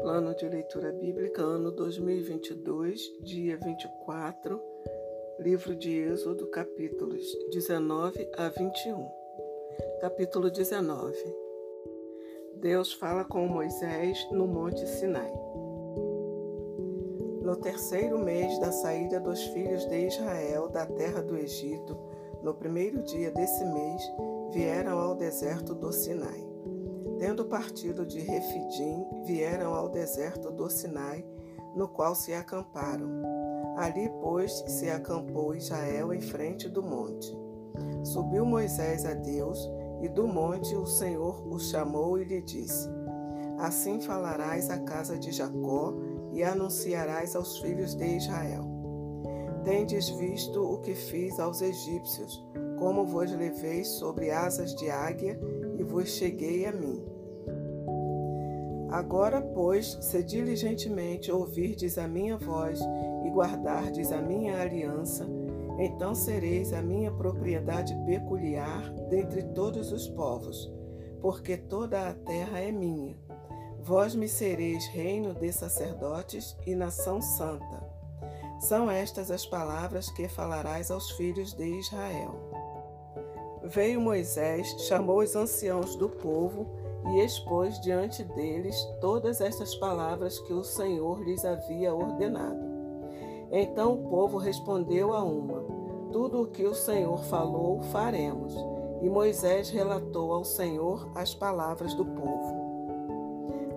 Plano de leitura bíblica, ano 2022, dia 24, livro de Êxodo, capítulos 19 a 21. Capítulo 19. Deus fala com Moisés no Monte Sinai. No terceiro mês da saída dos filhos de Israel da terra do Egito, no primeiro dia desse mês, vieram ao deserto do Sinai. Tendo partido de Refidim, vieram ao deserto do Sinai, no qual se acamparam. Ali, pois, se acampou Israel em frente do monte. Subiu Moisés a Deus, e do monte o Senhor o chamou e lhe disse: Assim falarás à casa de Jacó, e anunciarás aos filhos de Israel: Tendes visto o que fiz aos egípcios, como vos levei sobre asas de águia, e vos cheguei a mim. Agora, pois, se diligentemente ouvirdes a minha voz e guardardes a minha aliança, então sereis a minha propriedade peculiar dentre todos os povos, porque toda a terra é minha. Vós me sereis reino de sacerdotes e nação santa. São estas as palavras que falarás aos filhos de Israel. Veio Moisés, chamou os anciãos do povo e expôs diante deles todas estas palavras que o Senhor lhes havia ordenado. Então o povo respondeu a uma: Tudo o que o Senhor falou, faremos. E Moisés relatou ao Senhor as palavras do povo.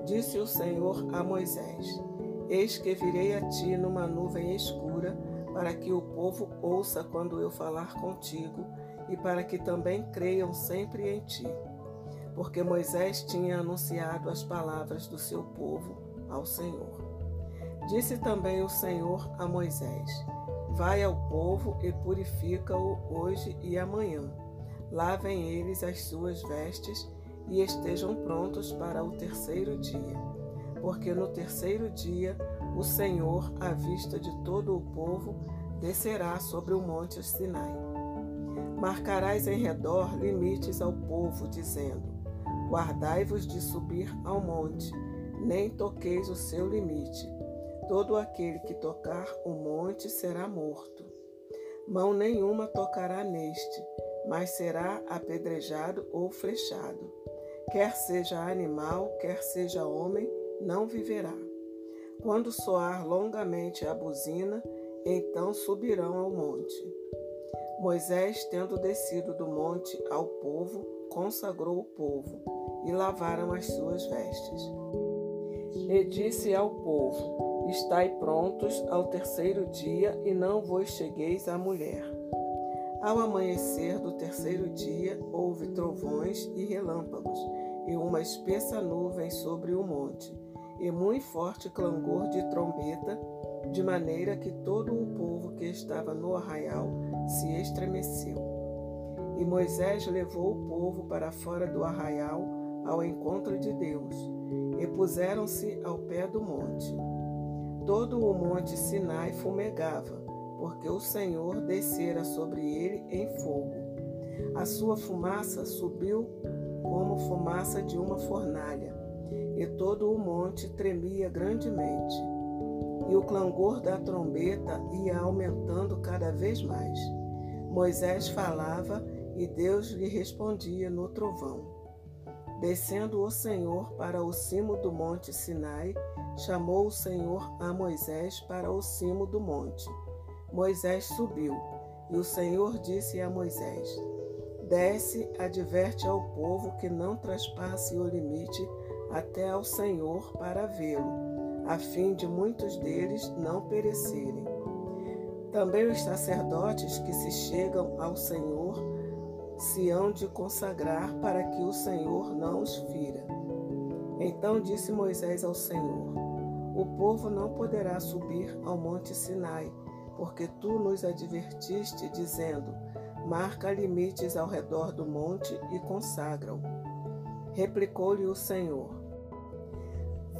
Disse o Senhor a Moisés: Eis que virei a ti numa nuvem escura, para que o povo ouça quando eu falar contigo, e para que também creiam sempre em ti. Porque Moisés tinha anunciado as palavras do seu povo ao Senhor. Disse também o Senhor a Moisés: Vai ao povo e purifica-o hoje e amanhã. Lavem eles as suas vestes e estejam prontos para o terceiro dia. Porque no terceiro dia o Senhor, à vista de todo o povo, descerá sobre o monte Sinai. Marcarás em redor limites ao povo, dizendo: Guardai-vos de subir ao monte, nem toqueis o seu limite. Todo aquele que tocar o monte será morto. Mão nenhuma tocará neste, mas será apedrejado ou flechado. Quer seja animal, quer seja homem, não viverá. Quando soar longamente a buzina, então subirão ao monte. Moisés, tendo descido do monte ao povo, consagrou o povo, e lavaram as suas vestes. E disse ao povo: Estai prontos ao terceiro dia, e não vos chegueis à mulher. Ao amanhecer do terceiro dia, houve trovões e relâmpagos, e uma espessa nuvem sobre o monte, e muito forte clangor de trombeta, de maneira que todo o povo que estava no arraial se estremeceu. E Moisés levou o povo para fora do arraial ao encontro de Deus, e puseram-se ao pé do monte. Todo o monte Sinai fumegava, porque o Senhor descera sobre ele em fogo. A sua fumaça subiu como fumaça de uma fornalha, e todo o monte tremia grandemente. E o clangor da trombeta ia aumentando cada vez mais. Moisés falava e Deus lhe respondia no trovão. Descendo o Senhor para o cimo do monte Sinai, chamou o Senhor a Moisés para o cimo do monte. Moisés subiu, e o Senhor disse a Moisés: Desce, adverte ao povo que não traspasse o limite até ao Senhor para vê-lo, a fim de muitos deles não perecerem. Também os sacerdotes que se chegam ao Senhor se hão de consagrar para que o Senhor não os fira. Então disse Moisés ao Senhor: O povo não poderá subir ao monte Sinai, porque tu nos advertiste, dizendo: Marca limites ao redor do monte e consagra-o. Replicou-lhe o Senhor: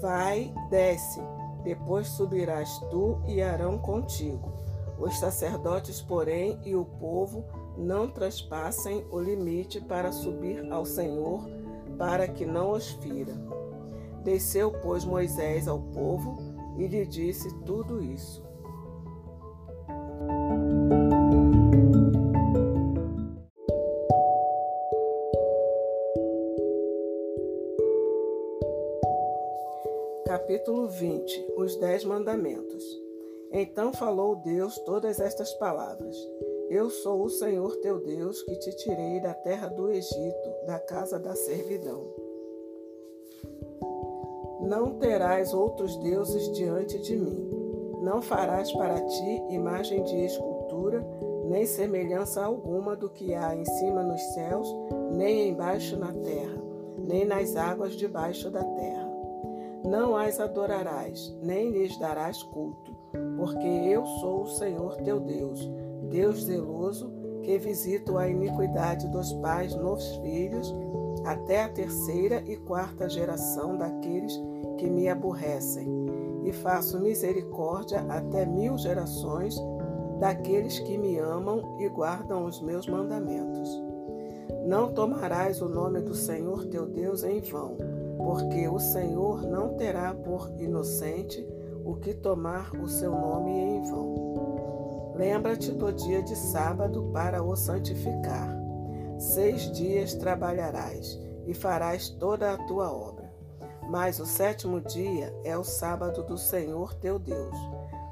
Vai, desce, depois subirás tu e Arão contigo. Os sacerdotes, porém, e o povo não traspassem o limite para subir ao Senhor, para que não os fira. Desceu, pois, Moisés ao povo e lhe disse tudo isso. Capítulo 20. Os 10 mandamentos. Então falou Deus todas estas palavras. Eu sou o Senhor teu Deus, que te tirei da terra do Egito, da casa da servidão. Não terás outros deuses diante de mim. Não farás para ti imagem de escultura, nem semelhança alguma do que há em cima nos céus, nem embaixo na terra, nem nas águas debaixo da terra. Não as adorarás, nem lhes darás culto, porque eu sou o Senhor teu Deus, Deus zeloso, que visita a iniquidade dos pais nos filhos, até a terceira e quarta geração daqueles que me aborrecem, e faço misericórdia até 1000 gerações daqueles que me amam e guardam os meus mandamentos. Não tomarás o nome do Senhor teu Deus em vão, porque o Senhor não terá por inocente o que tomar o seu nome em vão. Lembra-te do dia de sábado para o santificar. 6 dias trabalharás e farás toda a tua obra. Mas o 7º dia é o sábado do Senhor teu Deus.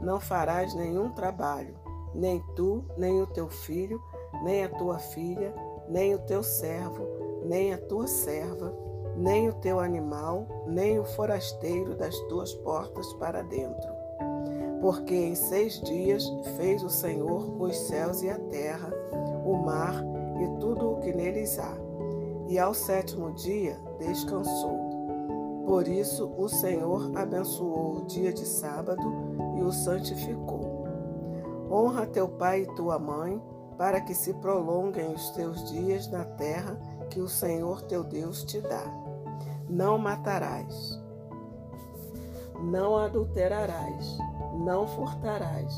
Não farás nenhum trabalho, nem tu, nem o teu filho, nem a tua filha, nem o teu servo, nem a tua serva, nem o teu animal, nem o forasteiro das tuas portas para dentro. Porque em 6 dias fez o Senhor os céus e a terra, o mar e tudo o que neles há. E ao 7º dia descansou. Por isso o Senhor abençoou o dia de sábado e o santificou. Honra teu pai e tua mãe, para que se prolonguem os teus dias na terra que o Senhor teu Deus te dá. Não matarás, não adulterarás, não furtarás,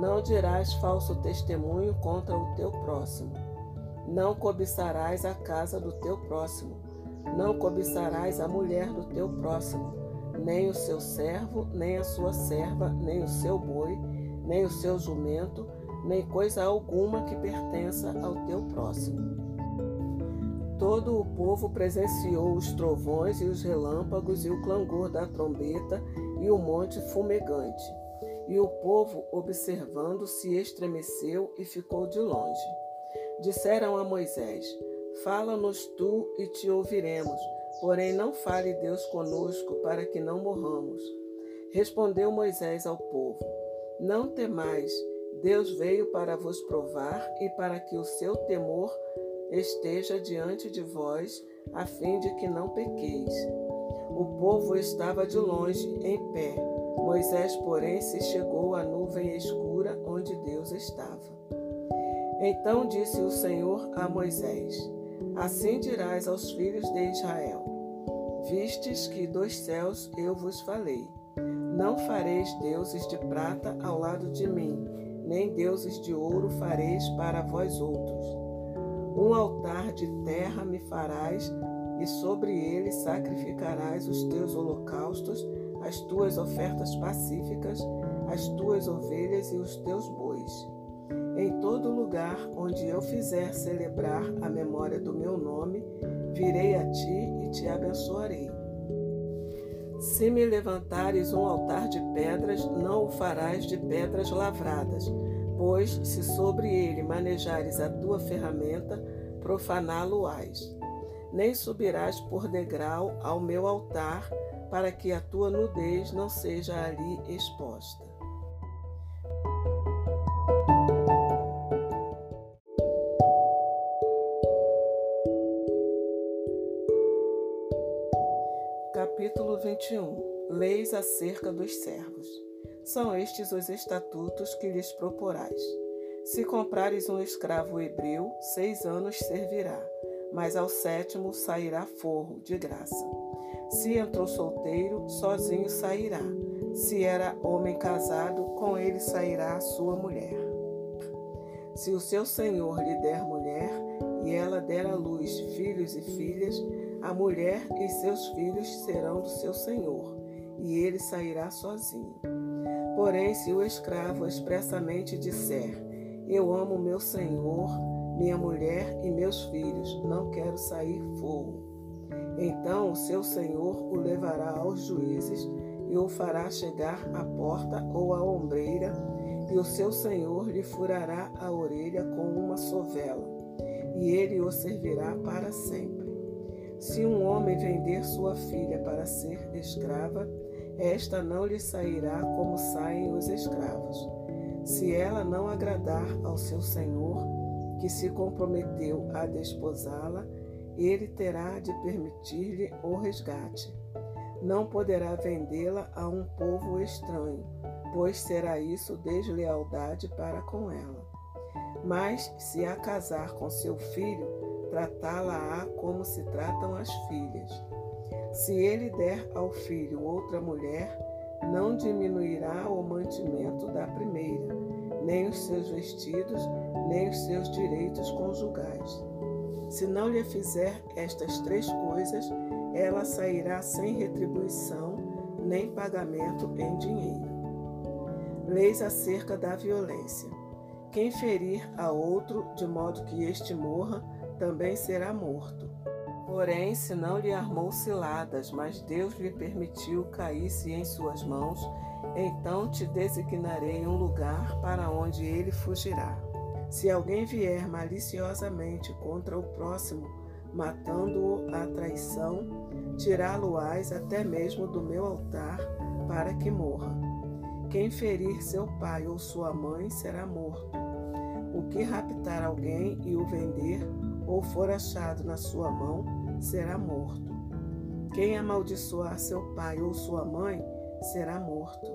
não dirás falso testemunho contra o teu próximo, não cobiçarás a casa do teu próximo, não cobiçarás a mulher do teu próximo, nem o seu servo, nem a sua serva, nem o seu boi, nem o seu jumento, nem coisa alguma que pertença ao teu próximo. Todo o povo presenciou os trovões e os relâmpagos e o clangor da trombeta e o monte fumegante. E o povo, observando, se estremeceu e ficou de longe. Disseram a Moisés: fala-nos tu e te ouviremos, porém não fale Deus conosco, para que não morramos. Respondeu Moisés ao povo: não temais, Deus veio para vos provar e para que o seu temor esteja diante de vós, a fim de que não pequeis. O povo estava de longe, em pé. Moisés, porém, se chegou à nuvem escura onde Deus estava. Então disse o Senhor a Moisés: assim dirás aos filhos de Israel: vistes que dos céus eu vos falei. Não fareis deuses de prata ao lado de mim, nem deuses de ouro fareis para vós outros. Um altar de terra me farás, e sobre ele sacrificarás os teus holocaustos, as tuas ofertas pacíficas, as tuas ovelhas e os teus bois. Em todo lugar onde eu fizer celebrar a memória do meu nome, virei a ti e te abençoarei. Se me levantares um altar de pedras, não o farás de pedras lavradas, pois, se sobre ele manejares a tua ferramenta, profaná-lo-ás. Nem subirás por degrau ao meu altar, para que a tua nudez não seja ali exposta. Capítulo 21. Leis acerca dos servos. São estes os estatutos que lhes proporais. Se comprares um escravo hebreu, 6 anos servirá, mas ao 7º sairá forro, de graça. Se entrou solteiro, sozinho sairá. Se era homem casado, com ele sairá a sua mulher. Se o seu senhor lhe der mulher, e ela der à luz filhos e filhas, A mulher e seus filhos serão do seu senhor, e ele sairá sozinho. Porém, se o escravo expressamente disser: eu amo meu senhor, minha mulher e meus filhos, não quero sair vou. Então o seu senhor o levará aos juízes e o fará chegar à porta ou à ombreira, e o seu senhor lhe furará a orelha com uma sovela, e ele o servirá para sempre. Se um homem vender sua filha para ser escrava, esta não lhe sairá como saem os escravos. Se ela não agradar ao seu senhor, que se comprometeu a desposá-la, ele terá de permitir-lhe o resgate. Não poderá vendê-la a um povo estranho, pois será isso deslealdade para com ela. Mas, se a casar com seu filho, tratá-la-á como se tratam as filhas. Se ele der ao filho outra mulher, não diminuirá o mantimento da primeira, nem os seus vestidos, nem os seus direitos conjugais. Se não lhe fizer estas três coisas, ela sairá sem retribuição, nem pagamento em dinheiro. Leis acerca da violência. Quem ferir a outro, de modo que este morra, também será morto. Porém, se não lhe armou ciladas, mas Deus lhe permitiu cair-se em suas mãos, então te designarei um lugar para onde ele fugirá. Se alguém vier maliciosamente contra o próximo, matando-o à traição, tirá-lo-ás até mesmo do meu altar, para que morra. Quem ferir seu pai ou sua mãe será morto. O que raptar alguém e o vender, ou for achado na sua mão, será morto. Quem amaldiçoar seu pai ou sua mãe será morto.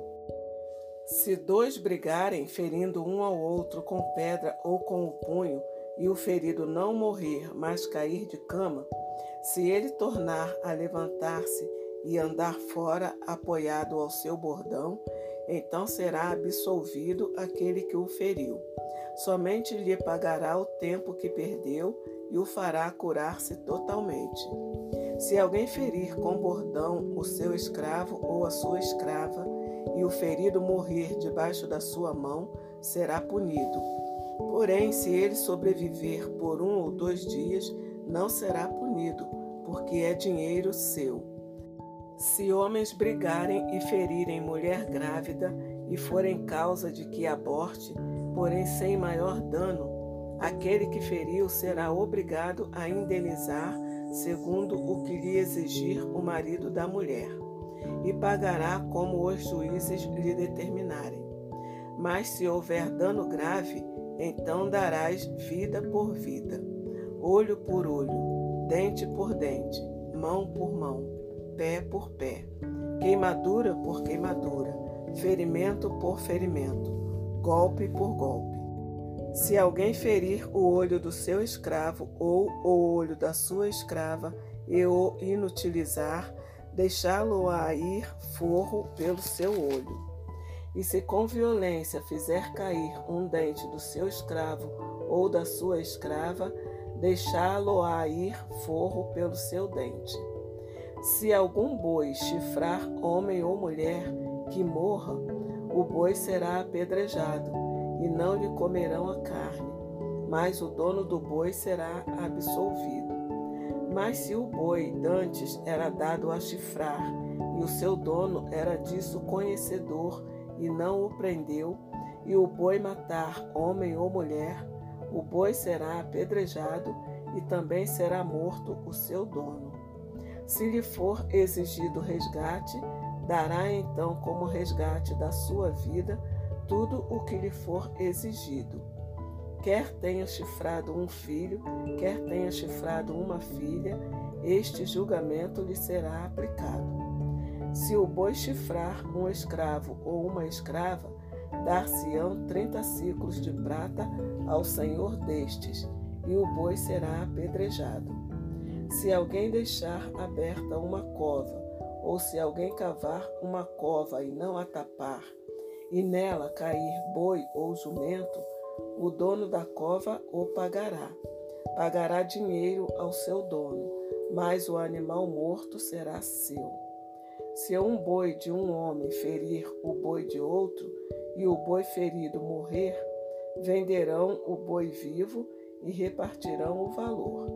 Se dois brigarem, ferindo um ao outro com pedra ou com o punho, e o ferido não morrer, mas cair de cama, se ele tornar a levantar-se e andar fora apoiado ao seu bordão, então será absolvido aquele que o feriu. Somente lhe pagará o tempo que perdeu e o fará curar-se totalmente. Se alguém ferir com bordão o seu escravo ou a sua escrava, e o ferido morrer debaixo da sua mão, será punido. Porém, se ele sobreviver por 1 ou 2 dias, não será punido, porque é dinheiro seu. Se homens brigarem e ferirem mulher grávida, e forem causa de que aborte, porém sem maior dano, aquele que feriu será obrigado a indenizar, segundo o que lhe exigir o marido da mulher, e pagará como os juízes lhe determinarem. Mas se houver dano grave, então darás vida por vida, olho por olho, dente por dente, mão por mão, pé por pé, queimadura por queimadura, ferimento por ferimento, golpe por golpe. Se alguém ferir o olho do seu escravo ou o olho da sua escrava e o inutilizar, deixá-lo a ir forro pelo seu olho. E se com violência fizer cair um dente do seu escravo ou da sua escrava, deixá-lo a ir forro pelo seu dente. Se algum boi chifrar homem ou mulher que morra, o boi será apedrejado, e não lhe comerão a carne, mas o dono do boi será absolvido. Mas se o boi dantes era dado a chifrar, e o seu dono era disso conhecedor e não o prendeu, e o boi matar homem ou mulher, o boi será apedrejado e também será morto o seu dono. Se lhe for exigido resgate, dará então como resgate da sua vida tudo o que lhe for exigido. Quer tenha chifrado um filho, quer tenha chifrado uma filha, este julgamento lhe será aplicado. Se o boi chifrar um escravo ou uma escrava, dar-se-ão 30 siclos de prata ao senhor destes, e o boi será apedrejado. Se alguém deixar aberta uma cova, ou se alguém cavar uma cova e não a tapar, e nela cair boi ou jumento, o dono da cova o pagará. Pagará dinheiro ao seu dono, mas o animal morto será seu. Se um boi de um homem ferir o boi de outro e o boi ferido morrer, venderão o boi vivo e repartirão o valor,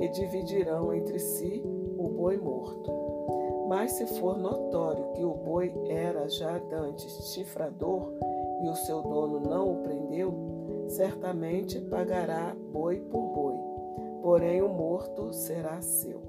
e dividirão entre si o boi morto. Mas se for notório que o boi era já dantes chifrador e o seu dono não o prendeu, certamente pagará boi por boi, porém o morto será seu.